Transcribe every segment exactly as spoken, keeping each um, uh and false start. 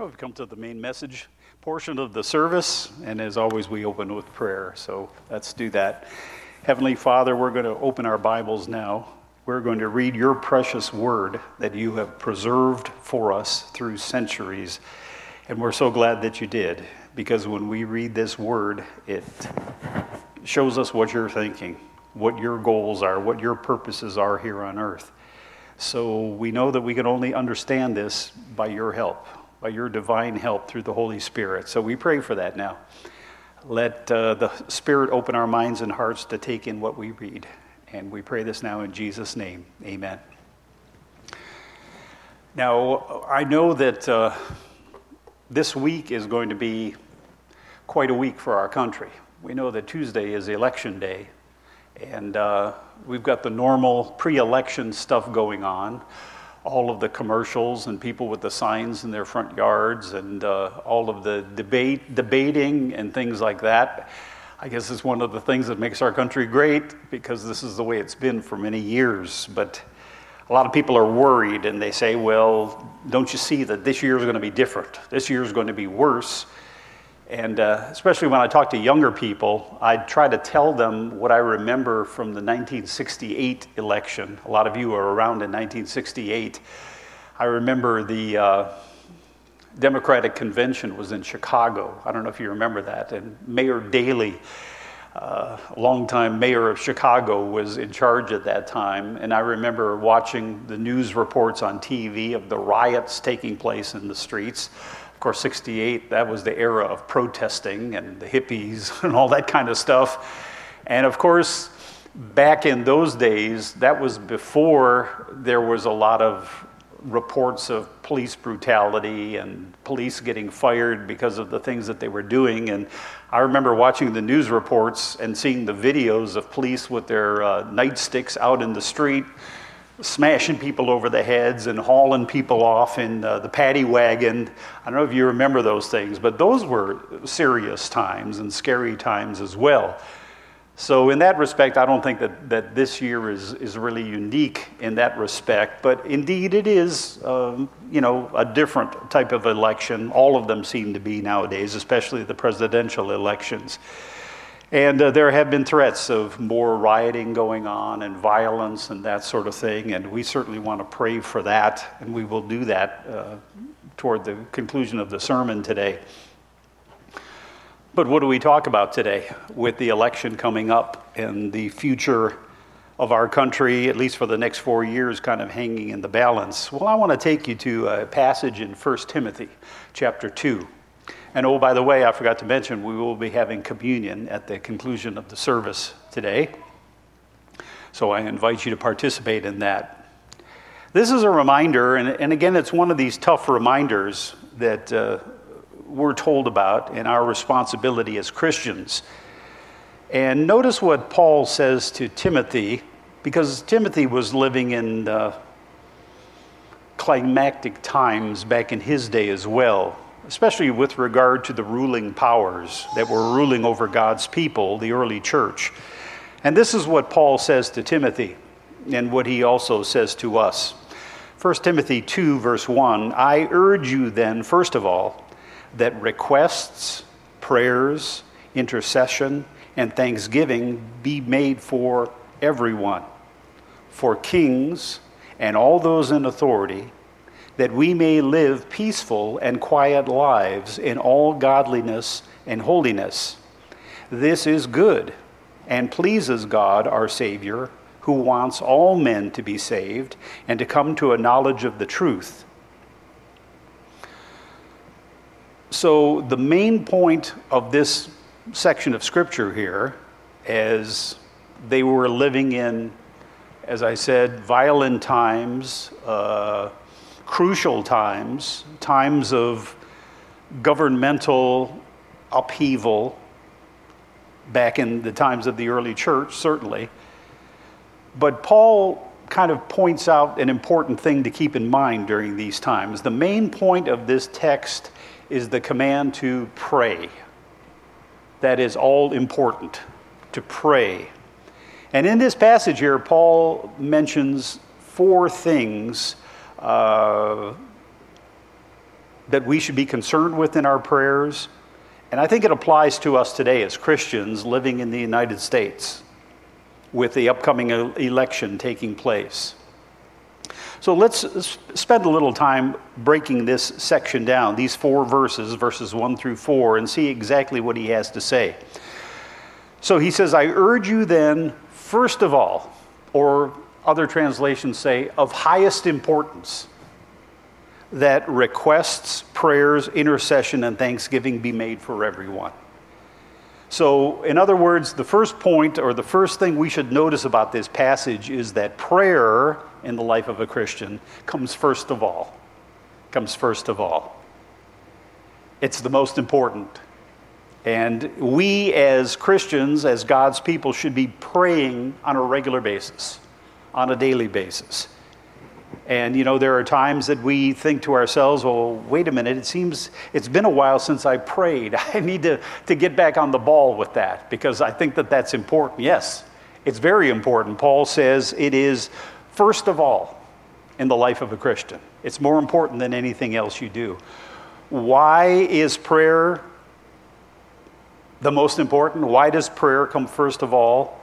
Well, we've come to the main message portion of the service, and as always, we open with prayer. So let's do that. Heavenly Father, we're going to open our Bibles now. We're going to read your precious word that you have preserved for us through centuries. And we're so glad that you did, because when we read this word, it shows us what you're thinking, what your goals are, what your purposes are here on earth. So we know that we can only understand this by your help, by your divine help through the Holy Spirit. So we pray for that now. Let uh, the Spirit open our minds and hearts to take in what we read. And we pray this now in Jesus' name. Amen. Now, I know that uh, this week is going to be quite a week for our country. We know that Tuesday is election day, and uh, we've got the normal pre-election stuff going on. All of the commercials and people with the signs in their front yards and uh, all of the debate, debating and things like that. I guess it's one of the things that makes our country great, because this is the way it's been for many years. But a lot of people are worried and they say, well, don't you see that this year is going to be different? This year is going to be worse. And uh, especially when I talk to younger people, I try to tell them what I remember from the nineteen sixty-eight election. A lot of you are around in nineteen sixty-eight. I remember the uh, Democratic Convention was in Chicago. I don't know if you remember that. And Mayor Daley, uh, longtime mayor of Chicago, was in charge at that time. And I remember watching the news reports on T V of the riots taking place in the streets. Of course, sixty-eight, that was the era of protesting and the hippies and all that kind of stuff. And of course, back in those days, that was before there was a lot of reports of police brutality and police getting fired because of the things that they were doing. And I remember watching the news reports and seeing the videos of police with their uh, nightsticks out in the street, smashing people over the heads and hauling people off in uh, the paddy wagon. I don't know if you remember those things, but those were serious times and scary times as well. So in that respect, I don't think that, that this year is, is really unique in that respect, but indeed it is, um, you know, a different type of election. All of them seem to be nowadays, especially the presidential elections. And uh, there have been threats of more rioting going on and violence and that sort of thing, and we certainly want to pray for that, and we will do that uh, toward the conclusion of the sermon today. But what do we talk about today with the election coming up and the future of our country, at least for the next four years, kind of hanging in the balance? Well, I want to take you to a passage in First Timothy chapter two. And oh, by the way, I forgot to mention, we will be having communion at the conclusion of the service today. So I invite you to participate in that. This is a reminder, and, and again, it's one of these tough reminders that uh, we're told about in our responsibility as Christians. And notice what Paul says to Timothy, because Timothy was living in uh, climactic times back in his day as well, especially with regard to the ruling powers that were ruling over God's people, the early church. And this is what Paul says to Timothy and what he also says to us. First Timothy two, verse one, I urge you then, first of all, that requests, prayers, intercession, and thanksgiving be made for everyone, for kings and all those in authority, that we may live peaceful and quiet lives in all godliness and holiness. This is good and pleases God, our Savior, who wants all men to be saved and to come to a knowledge of the truth. So the main point of this section of scripture here, as they were living in, as I said, violent times, uh, crucial times, times of governmental upheaval back in the times of the early church, certainly. But Paul kind of points out an important thing to keep in mind during these times. The main point of this text is the command to pray. That is all important, to pray. And in this passage here, Paul mentions four things uh, that we should be concerned with in our prayers. And I think it applies to us today as Christians living in the United States with the upcoming election taking place. So let's spend a little time breaking this section down, these four verses, verses one through four, and see exactly what he has to say. So he says, I urge you then, first of all, or other translations say, of highest importance, that requests, prayers, intercession, and thanksgiving be made for everyone. So, in other words, the first point or the first thing we should notice about this passage is that prayer in the life of a Christian comes first of all. Comes first of all. It's the most important. And we as Christians, as God's people, should be praying on a regular basis, on a daily basis. And, you know, there are times that we think to ourselves, well, wait a minute, it seems it's been a while since I prayed. I need to, to get back on the ball with that because I think that that's important. Yes, it's very important. Paul says it is first of all in the life of a Christian. It's more important than anything else you do. Why is prayer the most important? Why does prayer come first of all?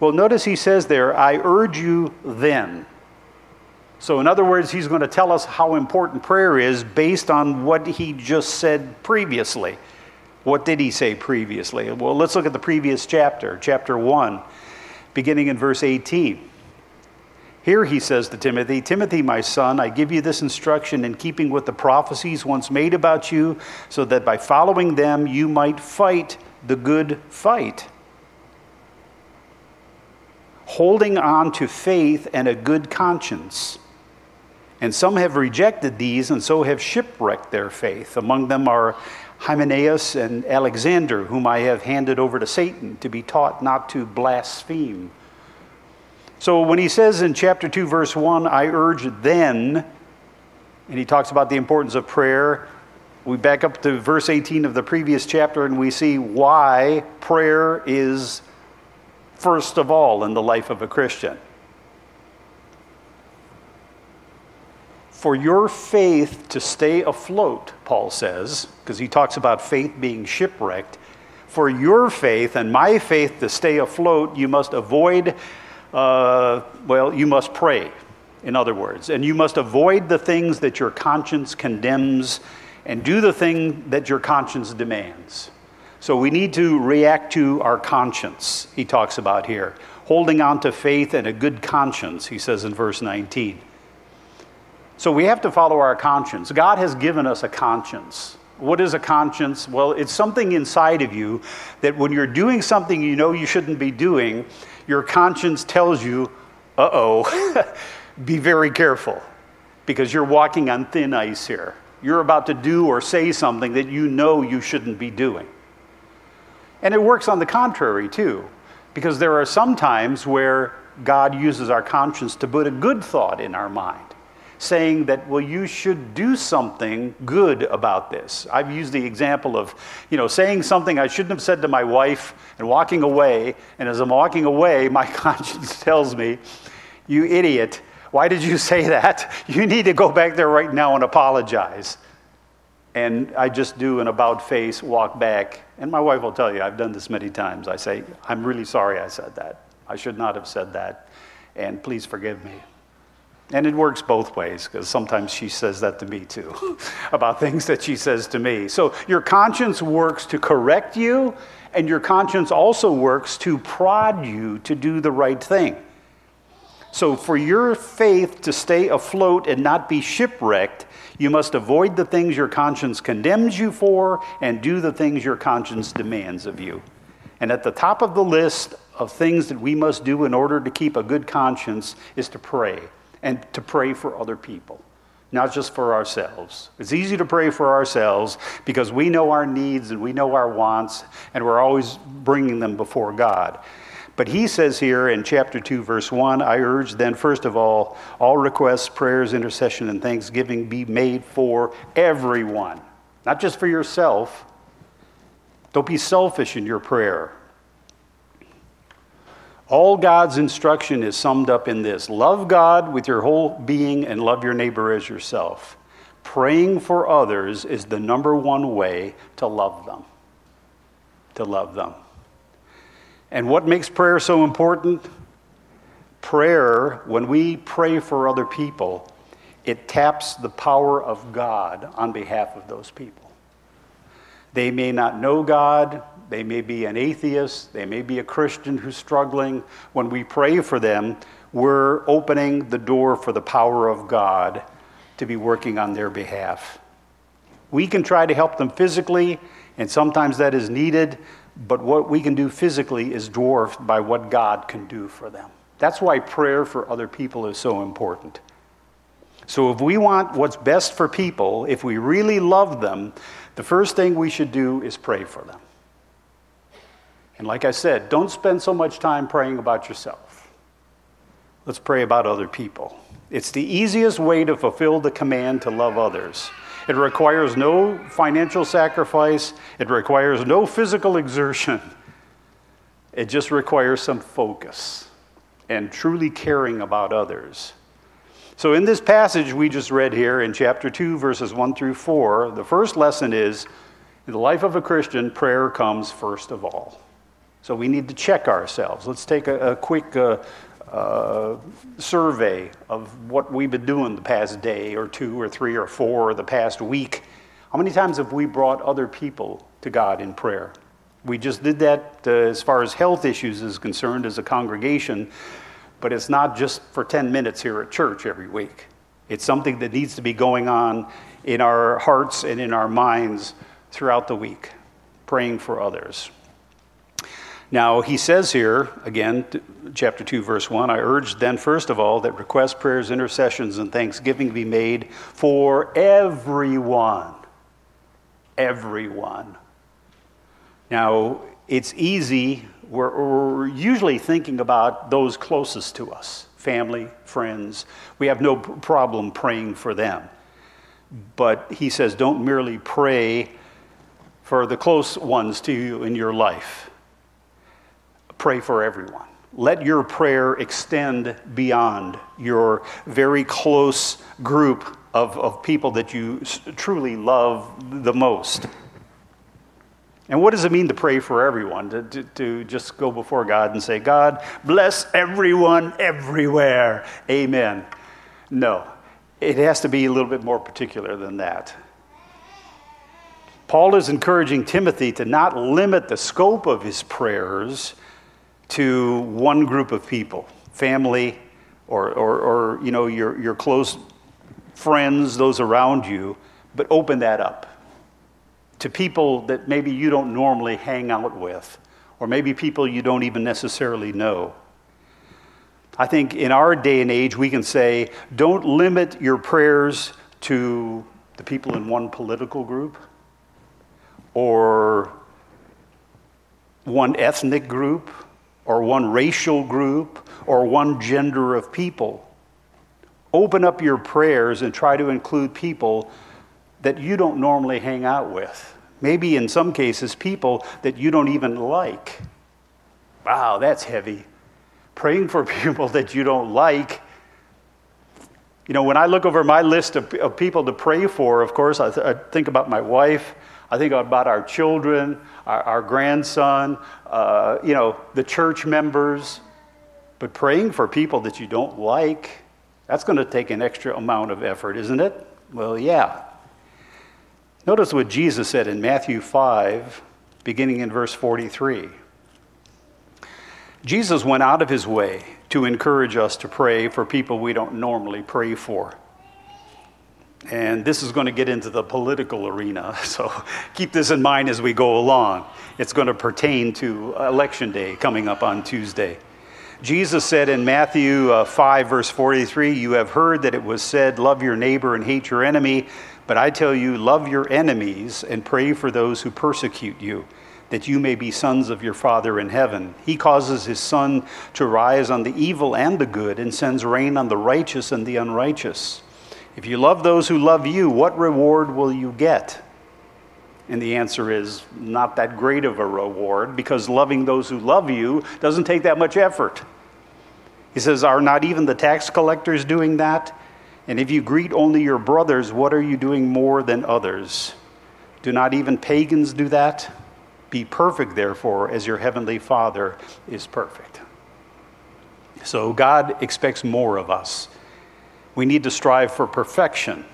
Well, notice he says there, I urge you then. So in other words, he's going to tell us how important prayer is based on what he just said previously. What did he say previously? Well, let's look at the previous chapter, chapter one, beginning in verse eighteen. Here he says to Timothy, Timothy, my son, I give you this instruction in keeping with the prophecies once made about you, so that by following them you might fight the good fight, holding on to faith and a good conscience. And some have rejected these and so have shipwrecked their faith. Among them are Hymenaeus and Alexander, whom I have handed over to Satan to be taught not to blaspheme. So when he says in chapter two, verse one, I urge then, and he talks about the importance of prayer, we back up to verse eighteen of the previous chapter and we see why prayer is first of all in the life of a Christian. For your faith to stay afloat, Paul says, because he talks about faith being shipwrecked, for your faith and my faith to stay afloat, you must avoid Uh, well, you must pray, in other words, and you must avoid the things that your conscience condemns and do the thing that your conscience demands. So we need to react to our conscience, he talks about here, holding on to faith and a good conscience, he says in verse nineteen. So we have to follow our conscience. God has given us a conscience. What is a conscience? Well, it's something inside of you that when you're doing something you know you shouldn't be doing, your conscience tells you, uh-oh, be very careful because you're walking on thin ice here. You're about to do or say something that you know you shouldn't be doing. And it works on the contrary too, because there are some times where God uses our conscience to put a good thought in our mind, saying that, well, you should do something good about this. I've used the example of, you know, saying something I shouldn't have said to my wife and walking away, and as I'm walking away, my conscience tells me, you idiot, why did you say that? You need to go back there right now and apologize. And I just do an about face, walk back, and my wife will tell you, I've done this many times. I say, I'm really sorry I said that. I should not have said that, and please forgive me. And it works both ways, because sometimes she says that to me too, about things that she says to me. So your conscience works to correct you, and your conscience also works to prod you to do the right thing. So for your faith to stay afloat and not be shipwrecked, you must avoid the things your conscience condemns you for and do the things your conscience demands of you. And at the top of the list of things that we must do in order to keep a good conscience is to pray. And to pray for other people, not just for ourselves. It's easy to pray for ourselves because we know our needs and we know our wants, and we're always bringing them before God. But he says here in chapter two, verse one, I urge then, first of all, all requests, prayers, intercession, and thanksgiving be made for everyone, not just for yourself. Don't be selfish in your prayer. All God's instruction is summed up in this. Love God with your whole being and love your neighbor as yourself. Praying for others is the number one way to love them. To love them. And what makes prayer so important? Prayer, when we pray for other people, it taps the power of God on behalf of those people. They may not know God. They may be an atheist. They may be a Christian who's struggling. When we pray for them, we're opening the door for the power of God to be working on their behalf. We can try to help them physically, and sometimes that is needed, but what we can do physically is dwarfed by what God can do for them. That's why prayer for other people is so important. So if we want what's best for people, if we really love them, the first thing we should do is pray for them. And like I said, don't spend so much time praying about yourself. Let's pray about other people. It's the easiest way to fulfill the command to love others. It requires no financial sacrifice. It requires no physical exertion. It just requires some focus and truly caring about others. So in this passage we just read here in chapter two, verses one through four, the first lesson is, in the life of a Christian, prayer comes first of all. So we need to check ourselves. Let's take a, a quick uh, Uh, survey of what we've been doing the past day or two or three or four or the past week. How many times have we brought other people to God in prayer? We just did that uh, as far as health issues is concerned as a congregation, but it's not just for ten minutes here at church every week. It's something that needs to be going on in our hearts and in our minds throughout the week, praying for others. Now, he says here, again, chapter two, verse one, I urge then, first of all, that requests, prayers, intercessions, and thanksgiving be made for everyone. Everyone. Now, it's easy. We're, we're usually thinking about those closest to us, family, friends. We have no problem praying for them. But he says, don't merely pray for the close ones to you in your life. Pray for everyone. Let your prayer extend beyond your very close group of, of people that you truly love the most. And what does it mean to pray for everyone? To, to, to just go before God and say, God, bless everyone everywhere. Amen. No, it has to be a little bit more particular than that. Paul is encouraging Timothy to not limit the scope of his prayers to one group of people, family or, or, or you know, your, your close friends, those around you, but open that up to people that maybe you don't normally hang out with, or maybe people you don't even necessarily know. I think in our day and age, we can say, don't limit your prayers to the people in one political group, or one ethnic group, or one racial group, or one gender of people. Open up your prayers and try to include people that you don't normally hang out with. Maybe in some cases, people that you don't even like. Wow, that's heavy. Praying for people that you don't like. You know, when I look over my list of, of people to pray for, of course, I, th- I think about my wife. I think about our children, our, our grandson, uh, you know, the church members. But praying for people that you don't like, that's going to take an extra amount of effort, isn't it? Well, yeah. Notice what Jesus said in Matthew five, beginning in verse forty-three. Jesus went out of his way to encourage us to pray for people we don't normally pray for. And this is going to get into the political arena, so keep this in mind as we go along. It's going to pertain to Election Day coming up on Tuesday. Jesus said in Matthew five, verse forty-three, you have heard that it was said, love your neighbor and hate your enemy. But I tell you, love your enemies and pray for those who persecute you, that you may be sons of your Father in heaven. He causes his sun to rise on the evil and the good and sends rain on the righteous and the unrighteous. If you love those who love you, what reward will you get? And the answer is not that great of a reward, because loving those who love you doesn't take that much effort. He says, are not even the tax collectors doing that? And if you greet only your brothers, what are you doing more than others? Do not even pagans do that? Be perfect, therefore, as your heavenly Father is perfect. So God expects more of us. We need to strive for perfection.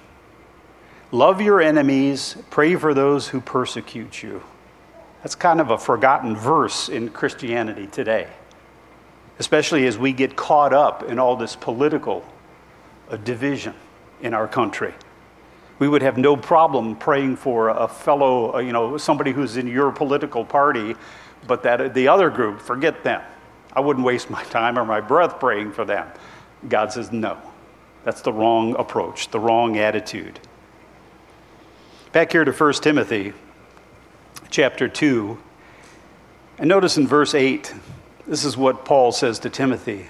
Love your enemies, pray for those who persecute you. That's kind of a forgotten verse in Christianity today, especially as we get caught up in all this political division in our country. We would have no problem praying for a fellow, you know, somebody who's in your political party, but that the other group, forget them. I wouldn't waste my time or my breath praying for them. God says, no, that's the wrong approach, the wrong attitude. Back here to First Timothy chapter two, and notice in verse eight, this is what Paul says to Timothy.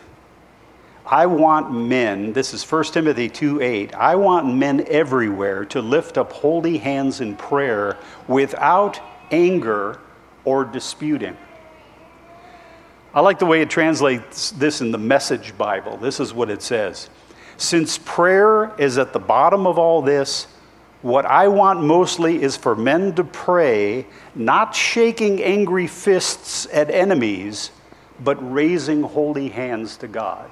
I want men, this is First Timothy two eight, I want men everywhere to lift up holy hands in prayer without anger or disputing. I like the way it translates this in the Message Bible. This is what it says. Since prayer is at the bottom of all this, what I want mostly is for men to pray, not shaking angry fists at enemies, but raising holy hands to God.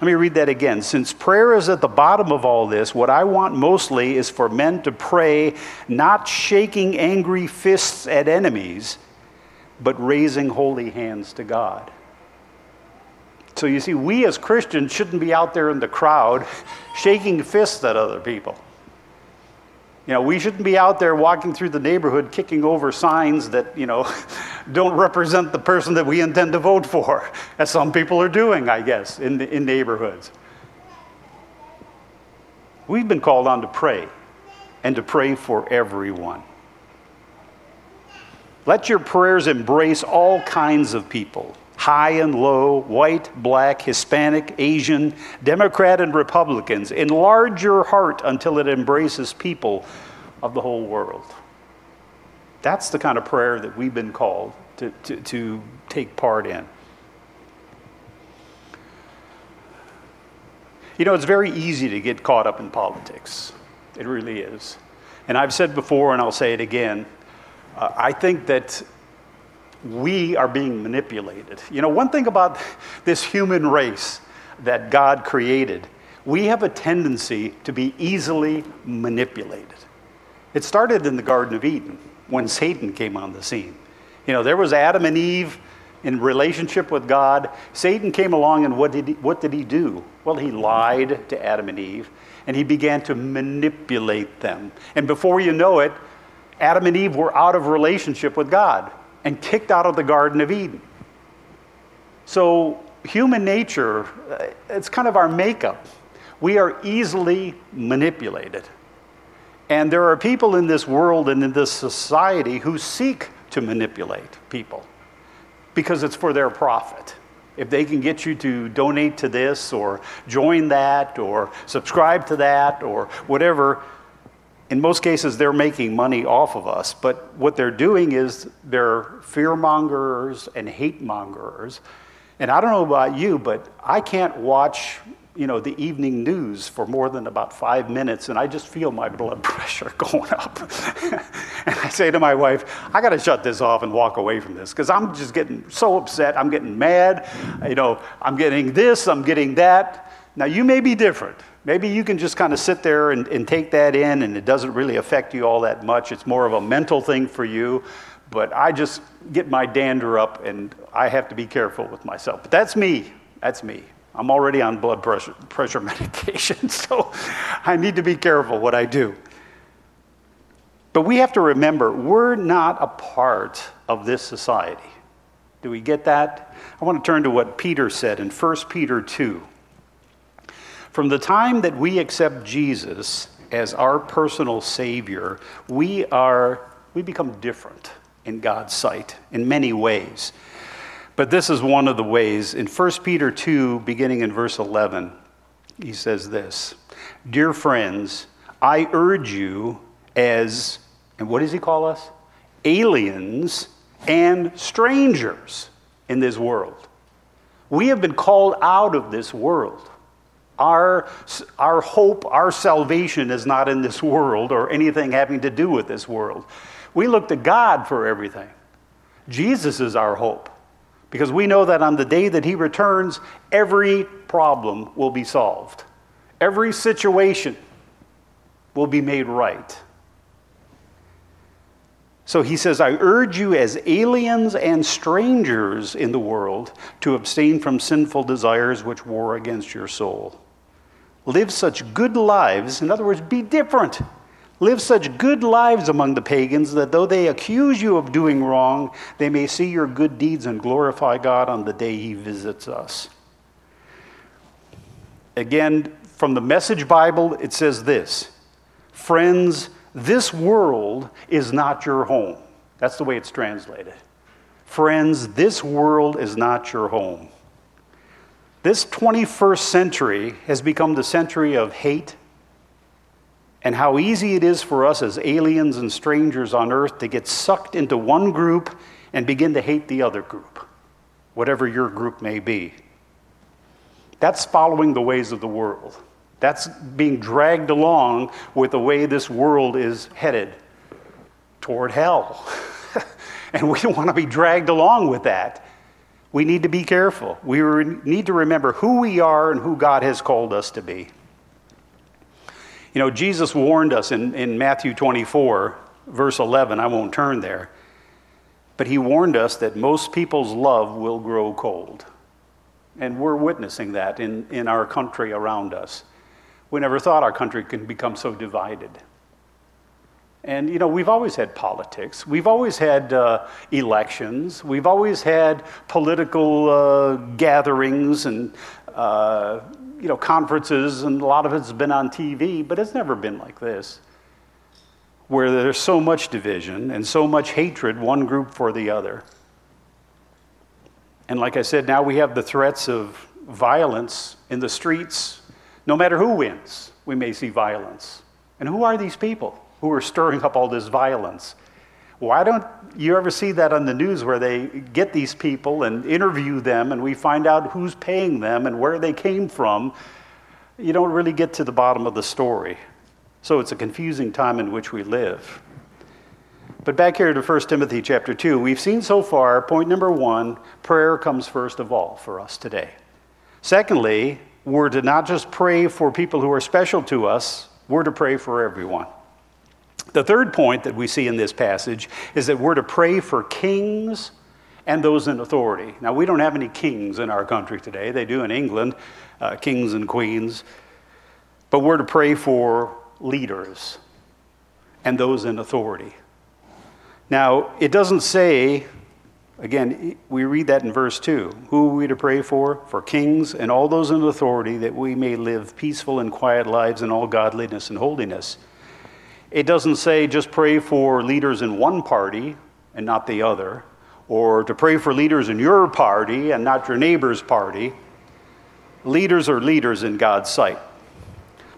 Let me read that again. Since prayer is at the bottom of all this, what I want mostly is for men to pray, not shaking angry fists at enemies, but raising holy hands to God. So you see, we as Christians shouldn't be out there in the crowd shaking fists at other people. You know, we shouldn't be out there walking through the neighborhood kicking over signs that, you know, don't represent the person that we intend to vote for, as some people are doing, I guess, in in neighborhoods. We've been called on to pray, and to pray for everyone. Let your prayers embrace all kinds of people, high and low, white, black, Hispanic, Asian, Democrat and Republicans. Enlarge your heart until it embraces people of the whole world. That's the kind of prayer that we've been called to, to, to take part in. You know, it's very easy to get caught up in politics. It really is. And I've said before, and I'll say it again, uh, I think that we are being manipulated. You know, one thing about this human race that God created, we have a tendency to be easily manipulated. It started in the Garden of Eden when Satan came on the scene. You know, there was Adam and Eve in relationship with God. Satan came along, and what did he, what did he do? Well, he lied to Adam and Eve, and he began to manipulate them. And before you know it, Adam and Eve were out of relationship with God and kicked out of the Garden of Eden. So human nature, it's kind of our makeup. We are easily manipulated. And there are people in this world and in this society who seek to manipulate people because it's for their profit. If they can get you to donate to this or join that or subscribe to that or whatever, in most cases, they're making money off of us, but what they're doing is they're fear-mongers and hate-mongers. And I don't know about you, but I can't watch, you know, the evening news for more than about five minutes, and I just feel my blood pressure going up. And I say to my wife, I got to shut this off and walk away from this, because I'm just getting so upset. I'm getting mad. You know, I'm getting this, I'm getting that. Now, you may be different. Maybe you can just kind of sit there and, and take that in, and it doesn't really affect you all that much. It's more of a mental thing for you. But I just get my dander up, and I have to be careful with myself. But that's me. That's me. I'm already on blood pressure, pressure medication, so I need to be careful what I do. But we have to remember, we're not a part of this society. Do we get that? I want to turn to what Peter said in First Peter two. From the time that we accept Jesus as our personal Savior, we are we become different in God's sight in many ways. But this is one of the ways. In First Peter two, beginning in verse eleven, he says this, Dear friends, I urge you as, and what does he call us? Aliens and strangers in this world. We have been called out of this world. Our, our hope, our salvation is not in this world or anything having to do with this world. We look to God for everything. Jesus is our hope, because we know that on the day that he returns, every problem will be solved. Every situation will be made right. So he says, I urge you as aliens and strangers in the world to abstain from sinful desires which war against your soul. Live such good lives, in other words, be different. Live such good lives among the pagans that though they accuse you of doing wrong, they may see your good deeds and glorify God on the day he visits us. Again, from the Message Bible, it says this, friends, this world is not your home. That's the way it's translated. Friends, this world is not your home. This twenty-first century has become the century of hate, and how easy it is for us as aliens and strangers on earth to get sucked into one group and begin to hate the other group, whatever your group may be. That's following the ways of the world. That's being dragged along with the way this world is headed toward hell. And we don't want to be dragged along with that. We need to be careful. We need to remember who we are and who God has called us to be. You know, Jesus warned us in, in Matthew twenty-four, verse eleven, I won't turn there, but he warned us that most people's love will grow cold. And we're witnessing that in, in our country around us. We never thought our country could become so divided. And, you know, we've always had politics. We've always had uh, elections. We've always had political uh, gatherings and uh you know, conferences, and a lot of it's been on T V, but it's never been like this, where there's so much division and so much hatred, one group for the other. And like I said, now we have the threats of violence in the streets. No matter who wins, we may see violence. And who are these people who are stirring up all this violence? Why don't you ever see that on the news where they get these people and interview them and we find out who's paying them and where they came from? You don't really get to the bottom of the story. So it's a confusing time in which we live. But back here to First Timothy chapter two, we've seen so far, point number one, prayer comes first of all for us today. Secondly, we're to not just pray for people who are special to us, we're to pray for everyone. The third point that we see in this passage is that we're to pray for kings and those in authority. Now, we don't have any kings in our country today. They do in England, uh, kings and queens. But we're to pray for leaders and those in authority. Now, it doesn't say, again, we read that in verse two, who are we to pray for? For kings and all those in authority, that we may live peaceful and quiet lives in all godliness and holiness. It doesn't say just pray for leaders in one party and not the other, or to pray for leaders in your party and not your neighbor's party. Leaders are leaders in God's sight.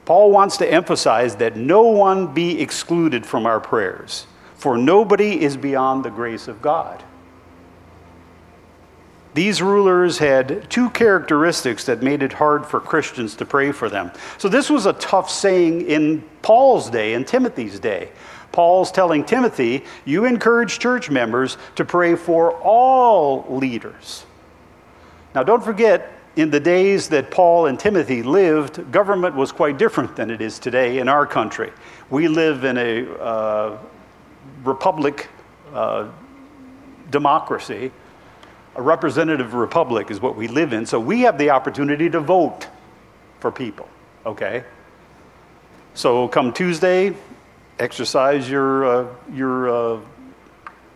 Paul wants to emphasize that no one be excluded from our prayers, for nobody is beyond the grace of God. These rulers had two characteristics that made it hard for Christians to pray for them. So this was a tough saying in Paul's day, in Timothy's day. Paul's telling Timothy, you encourage church members to pray for all leaders. Now don't forget, in the days that Paul and Timothy lived, government was quite different than it is today in our country. We live in a uh, republic, uh, democracy. A representative republic is what we live in, so we have the opportunity to vote for people, okay? So come Tuesday, exercise your uh, your uh,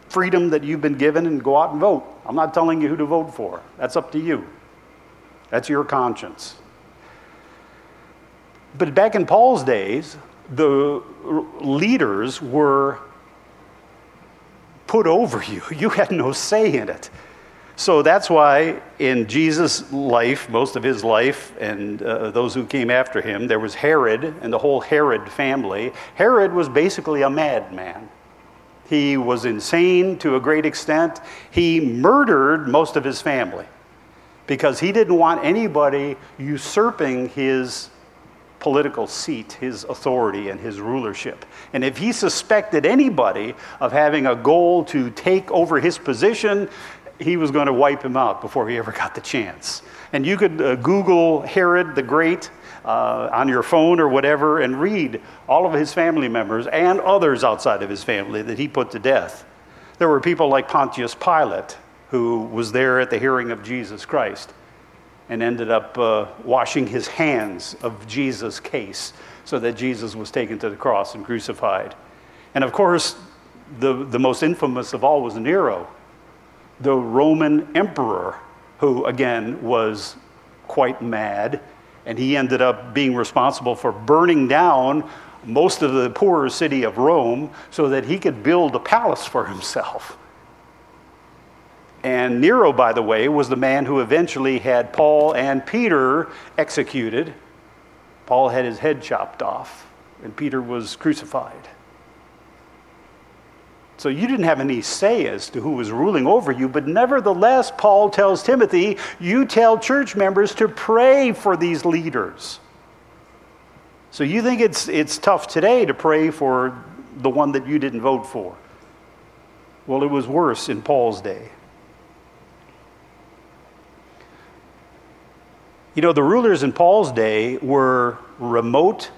freedom that you've been given and go out and vote. I'm not telling you who to vote for. That's up to you. That's your conscience. But back in Paul's days, the leaders were put over you. You had no say in it. So that's why in Jesus' life, most of his life, and uh, those who came after him, there was Herod and the whole Herod family. Herod was basically a madman. He was insane to a great extent. He murdered most of his family. because he didn't want anybody usurping his political seat, his authority, and his rulership. And if he suspected anybody of having a goal to take over his position, he was going to wipe him out before he ever got the chance. And you could uh, Google Herod the Great uh, on your phone or whatever and read all of his family members and others outside of his family that he put to death. There were people like Pontius Pilate, who was there at the hearing of Jesus Christ and ended up uh, washing his hands of Jesus' case so that Jesus was taken to the cross and crucified. And of course, the, the most infamous of all was Nero, the Roman emperor, who again was quite mad, and he ended up being responsible for burning down most of the poorer city of Rome so that he could build a palace for himself. And Nero, by the way, was the man who eventually had Paul and Peter executed. Paul had his head chopped off, and Peter was crucified. So you didn't have any say as to who was ruling over you, but nevertheless, Paul tells Timothy, you tell church members to pray for these leaders. So you think it's it's tough today to pray for the one that you didn't vote for? Well, it was worse in Paul's day. You know, the rulers in Paul's day were remote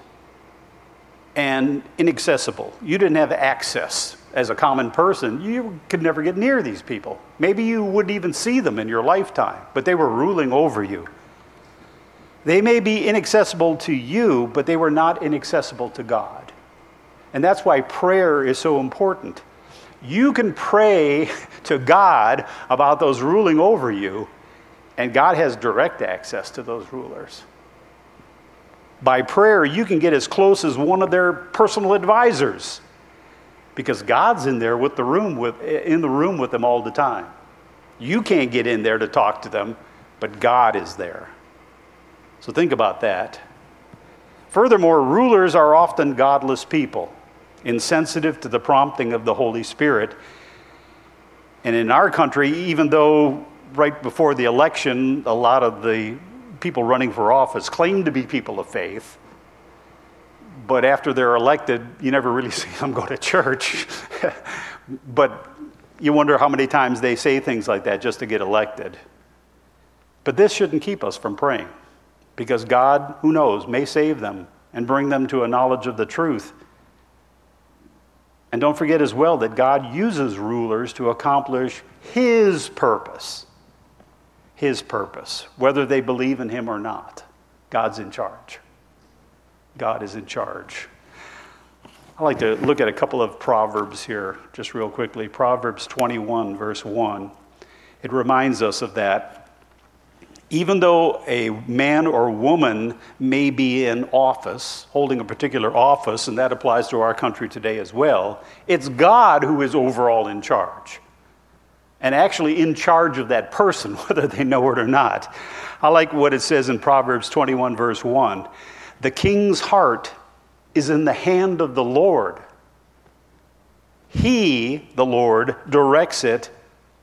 and inaccessible. You didn't have access as a common person. You could never get near these people. Maybe you wouldn't even see them in your lifetime, but they were ruling over you. They may be inaccessible to you, but they were not inaccessible to God. And that's why prayer is so important. You can pray to God about those ruling over you, and God has direct access to those rulers. By prayer, you can get as close as one of their personal advisors, because God's in there with the room with in the room with them all the time. You can't get in there to talk to them, but God is there. So think about that. Furthermore, rulers are often godless people, insensitive to the prompting of the Holy Spirit. And in our country, even though right before the election, a lot of the people running for office claim to be people of faith, but after they're elected, you never really see them go to church. But you wonder how many times they say things like that just to get elected. But this shouldn't keep us from praying, because God, who knows, may save them and bring them to a knowledge of the truth. And don't forget as well that God uses rulers to accomplish his purpose. His purpose, whether they believe in him or not. God's in charge. God is in charge. I'd like to look at a couple of Proverbs here, just real quickly. Proverbs twenty-one, verse one. It reminds us of that. Even though a man or woman may be in office, holding a particular office, and that applies to our country today as well, it's God who is overall in charge, and actually in charge of that person, whether they know it or not. I like what it says in Proverbs twenty-one, verse one. The king's heart is in the hand of the Lord. He, the Lord, directs it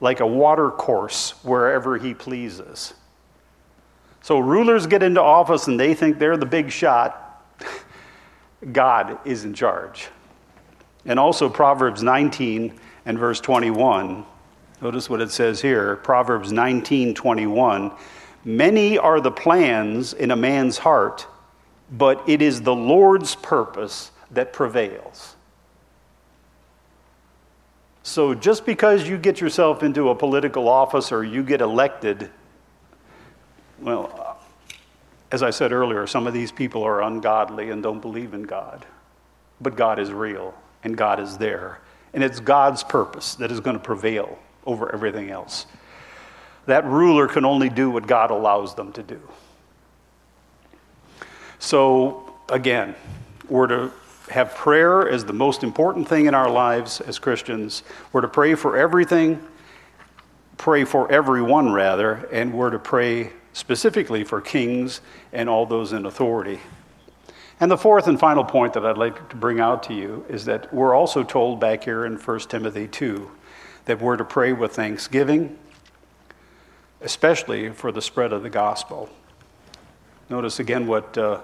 like a water course wherever he pleases. So rulers get into office and they think they're the big shot. God is in charge. And also Proverbs nineteen and verse twenty-one. Notice what it says here, Proverbs nineteen twenty-one. Many are the plans in a man's heart, but it is the Lord's purpose that prevails. So just because you get yourself into a political office or you get elected, well, as I said earlier, some of these people are ungodly and don't believe in God. But God is real and God is there. And it's God's purpose that is going to prevail over everything else. That ruler can only do what God allows them to do. So, again, we're to have prayer as the most important thing in our lives as Christians. We're to pray for everything, pray for everyone, rather, and we're to pray specifically for kings and all those in authority. And the fourth and final point that I'd like to bring out to you is that we're also told back here in First Timothy two, that we're to pray with thanksgiving, especially for the spread of the gospel. Notice again what uh,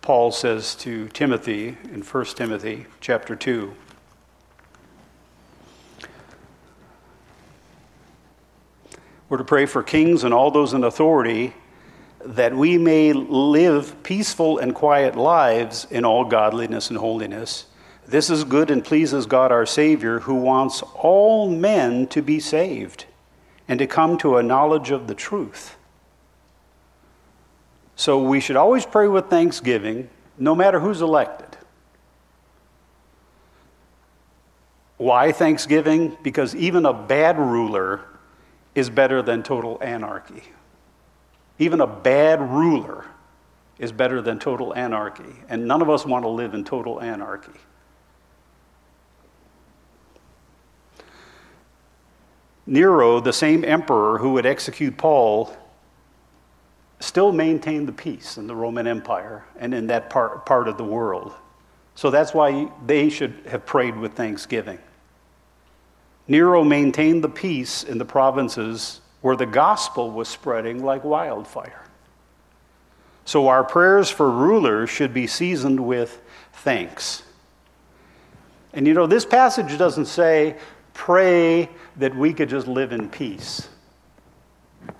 Paul says to Timothy in First Timothy chapter two. We're to pray for kings and all those in authority, that we may live peaceful and quiet lives in all godliness and holiness. This is good and pleases God our Savior, who wants all men to be saved and to come to a knowledge of the truth. So we should always pray with thanksgiving, no matter who's elected. Why thanksgiving? Because even a bad ruler is better than total anarchy. Even a bad ruler is better than total anarchy, and none of us want to live in total anarchy. Nero, the same emperor who would execute Paul, still maintained the peace in the Roman Empire and in that part, part of the world. So that's why they should have prayed with thanksgiving. Nero maintained the peace in the provinces where the gospel was spreading like wildfire. So our prayers for rulers should be seasoned with thanks. And you know, this passage doesn't say, pray that we could just live in peace.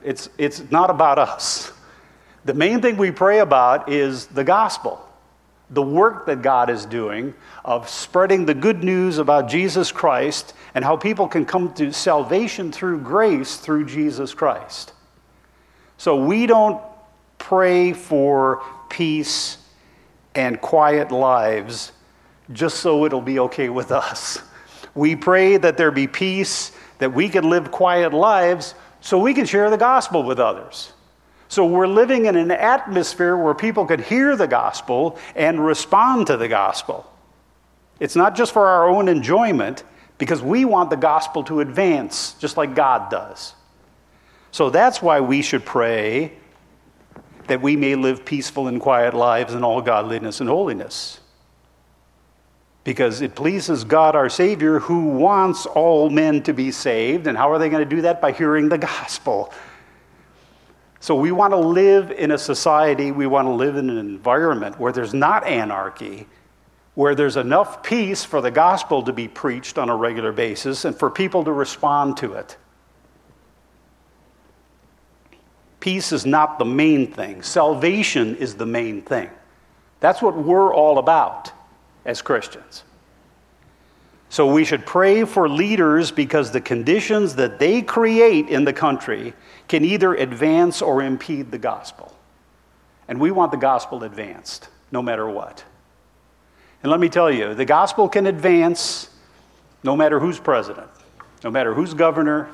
It's, it's not about us. The main thing we pray about is the gospel, the work that God is doing of spreading the good news about Jesus Christ and how people can come to salvation through grace through Jesus Christ. So we don't pray for peace and quiet lives just so it'll be okay with us. We pray that there be peace, that we can live quiet lives so we can share the gospel with others. So we're living in an atmosphere where people could hear the gospel and respond to the gospel. It's not just for our own enjoyment, because we want the gospel to advance just like God does. So that's why we should pray that we may live peaceful and quiet lives in all godliness and holiness, because it pleases God our Savior, who wants all men to be saved. And how are they going to do that? By hearing the gospel. So we want to live in a society, we want to live in an environment where there's not anarchy, where there's enough peace for the gospel to be preached on a regular basis and for people to respond to it. Peace is not the main thing. Salvation is the main thing. That's what we're all about as Christians. So we should pray for leaders, because the conditions that they create in the country can either advance or impede the gospel. And we want the gospel advanced, no matter what. And let me tell you, the gospel can advance no matter who's president, no matter who's governor,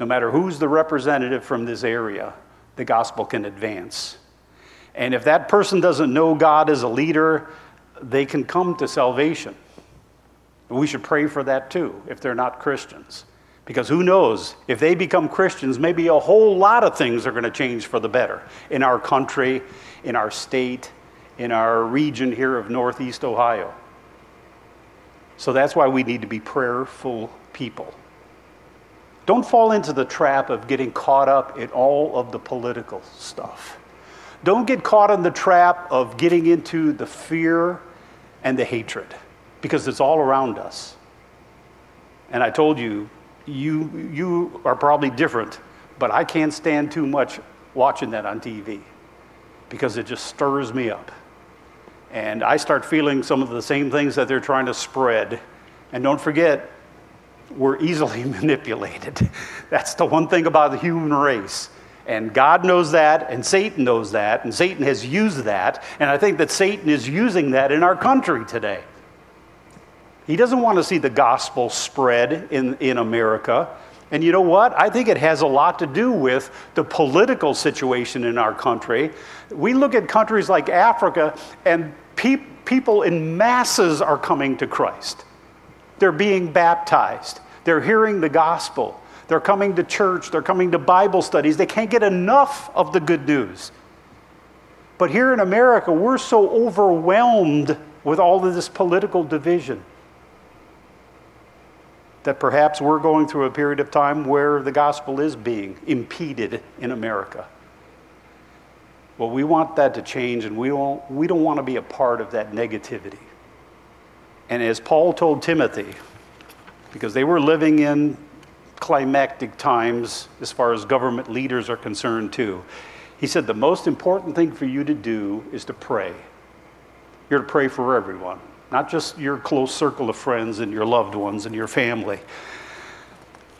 no matter who's the representative from this area, the gospel can advance. And if that person doesn't know God as a leader, they can come to salvation. We should pray for that too, if they're not Christians. Because who knows, if they become Christians, maybe a whole lot of things are going to change for the better in our country, in our state, in our region here of Northeast Ohio. So that's why we need to be prayerful people. Don't fall into the trap of getting caught up in all of the political stuff. Don't get caught in the trap of getting into the fear and the hatred, because it's all around us. And I told you, you you are probably different, but I can't stand too much watching that on T V, because it just stirs me up. And I start feeling some of the same things that they're trying to spread. And don't forget, we're easily manipulated. That's the one thing about the human race. And God knows that, and Satan knows that, and Satan has used that, and I think that Satan is using that in our country today. He doesn't want to see the gospel spread in, in America. And you know what? I think it has a lot to do with the political situation in our country. We look at countries like Africa, and pe- people in masses are coming to Christ. They're being baptized. They're hearing the gospel. They're coming to church. They're coming to Bible studies. They can't get enough of the good news. But here in America, we're so overwhelmed with all of this political division. that perhaps we're going through a period of time where the gospel is being impeded in America. Well, we want that to change, and we don't, we don't want to be a part of that negativity. And as Paul told Timothy, because they were living in climactic times as far as government leaders are concerned too, he said the most important thing for you to do is to pray. You're to pray for everyone, not just your close circle of friends and your loved ones and your family.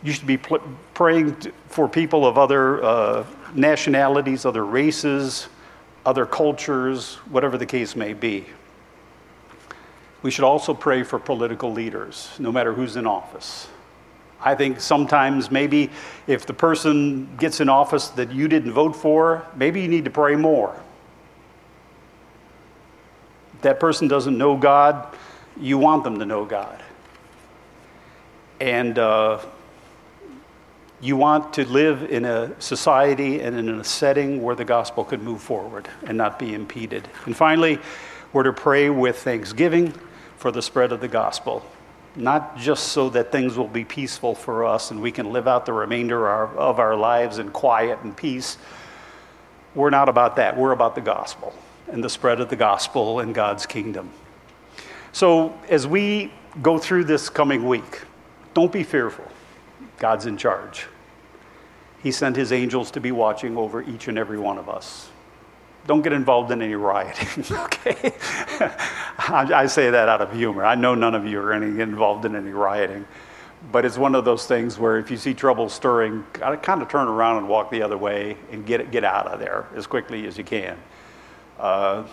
You should be pl- praying t- for people of other uh, nationalities, other races, other cultures, whatever the case may be. We should also pray for political leaders, no matter who's in office. I think sometimes maybe if the person gets in office that you didn't vote for, maybe you need to pray more. If that person doesn't know God, you want them to know God. And uh, you want to live in a society and in a setting where the gospel could move forward and not be impeded. And finally, we're to pray with thanksgiving for the spread of the gospel, not just so that things will be peaceful for us and we can live out the remainder of our lives in quiet and peace. We're not about that. We're about the gospel and the spread of the gospel in God's kingdom. So as we go through this coming week, don't be fearful. God's in charge. He sent his angels to be watching over each and every one of us. Don't get involved in any rioting, okay? I, I say that out of humor. I know none of you are any, involved in any rioting. But it's one of those things where if you see trouble stirring, kind of turn around and walk the other way and get get out of there as quickly as you can. Uh,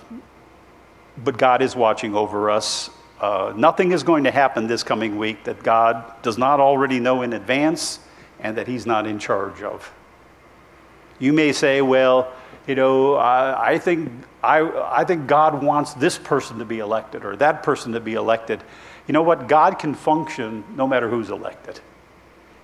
but God is watching over us. Uh, nothing is going to happen this coming week that God does not already know in advance and that he's not in charge of. You may say, well, you know, I, I think I, I think God wants this person to be elected or that person to be elected. You know what? God can function no matter who's elected.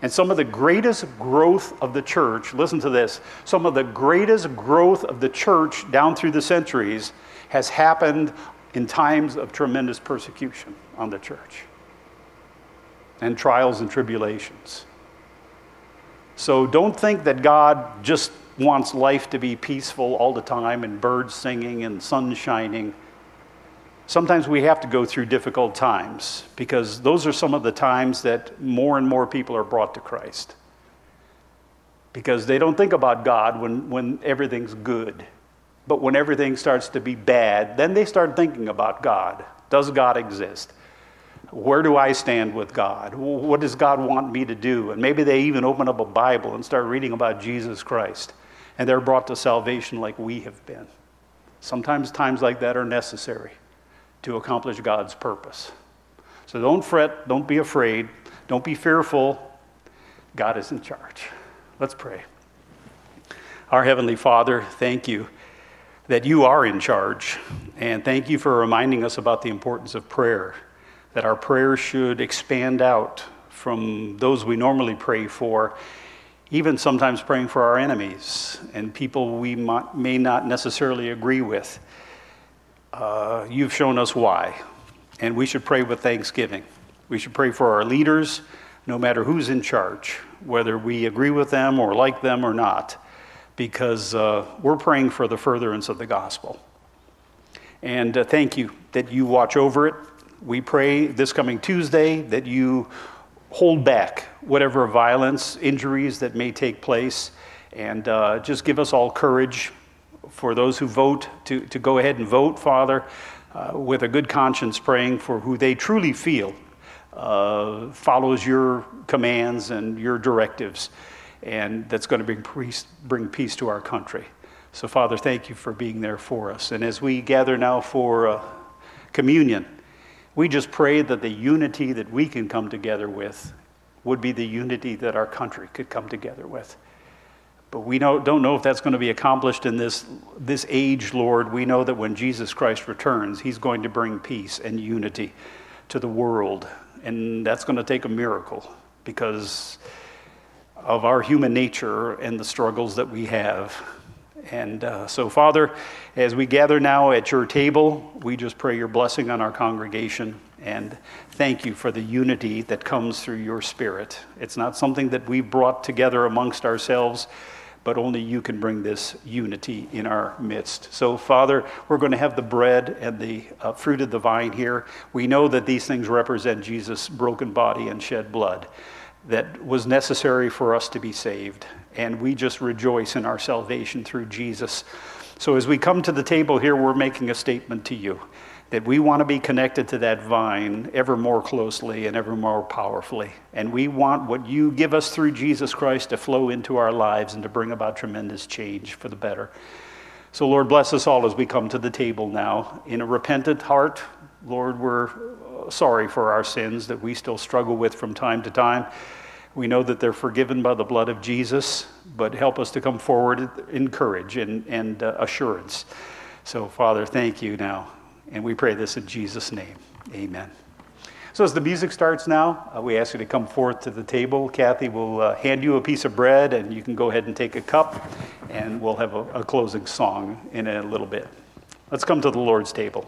And some of the greatest growth of the church, listen to this, some of the greatest growth of the church down through the centuries has happened in times of tremendous persecution on the church and trials and tribulations. So don't think that God just wants life to be peaceful all the time and birds singing and sun shining. Sometimes we have to go through difficult times because those are some of the times that more and more people are brought to Christ because they don't think about God when, when everything's good. But when everything starts to be bad, then they start thinking about God. Does God exist? Where do I stand with God? What does God want me to do? And maybe they even open up a Bible and start reading about Jesus Christ. And they're brought to salvation like we have been. Sometimes times like that are necessary to accomplish God's purpose. So don't fret. Don't be afraid. Don't be fearful. God is in charge. Let's pray. Our Heavenly Father, thank you that you are in charge. And thank you for reminding us about the importance of prayer, that our prayers should expand out from those we normally pray for, even sometimes praying for our enemies and people we may not necessarily agree with. Uh, you've shown us why, and we should pray with thanksgiving. We should pray for our leaders, no matter who's in charge, whether we agree with them or like them or not, because uh, we're praying for the furtherance of the gospel. And uh, thank you that you watch over it. We pray this coming Tuesday that you hold back whatever violence, injuries that may take place, and uh, just give us all courage for those who vote to, to go ahead and vote, Father, uh, with a good conscience, praying for who they truly feel uh, follows your commands and your directives, and that's going to bring peace, bring peace to our country. So, Father, thank you for being there for us. And as we gather now for uh, communion, we just pray that the unity that we can come together with would be the unity that our country could come together with. But we don't, don't know if that's going to be accomplished in this, this age, Lord. We know that when Jesus Christ returns, he's going to bring peace and unity to the world. And that's going to take a miracle because of our human nature and the struggles that we have. And uh, so, Father, as we gather now at your table, we just pray your blessing on our congregation And thank you for the unity that comes through your Spirit. It's not something that we brought together amongst ourselves, but only you can bring this unity in our midst. So, Father, we're going to have the bread and the uh, fruit of the vine here. We know that these things represent Jesus' broken body and shed blood that was necessary for us to be saved. And we just rejoice in our salvation through Jesus. So as we come to the table here, we're making a statement to you that we want to be connected to that vine ever more closely and ever more powerfully. And we want what you give us through Jesus Christ to flow into our lives and to bring about tremendous change for the better. So Lord, bless us all as we come to the table now. In a repentant heart, Lord, we're sorry for our sins that we still struggle with from time to time. We know that they're forgiven by the blood of Jesus, but help us to come forward in courage and, and uh, assurance. So Father, thank you now. And we pray this in Jesus' name. Amen. So as the music starts now, uh, we ask you to come forth to the table. Kathy will uh, hand you a piece of bread, and you can go ahead and take a cup, and we'll have a, a closing song in a little bit. Let's come to the Lord's table.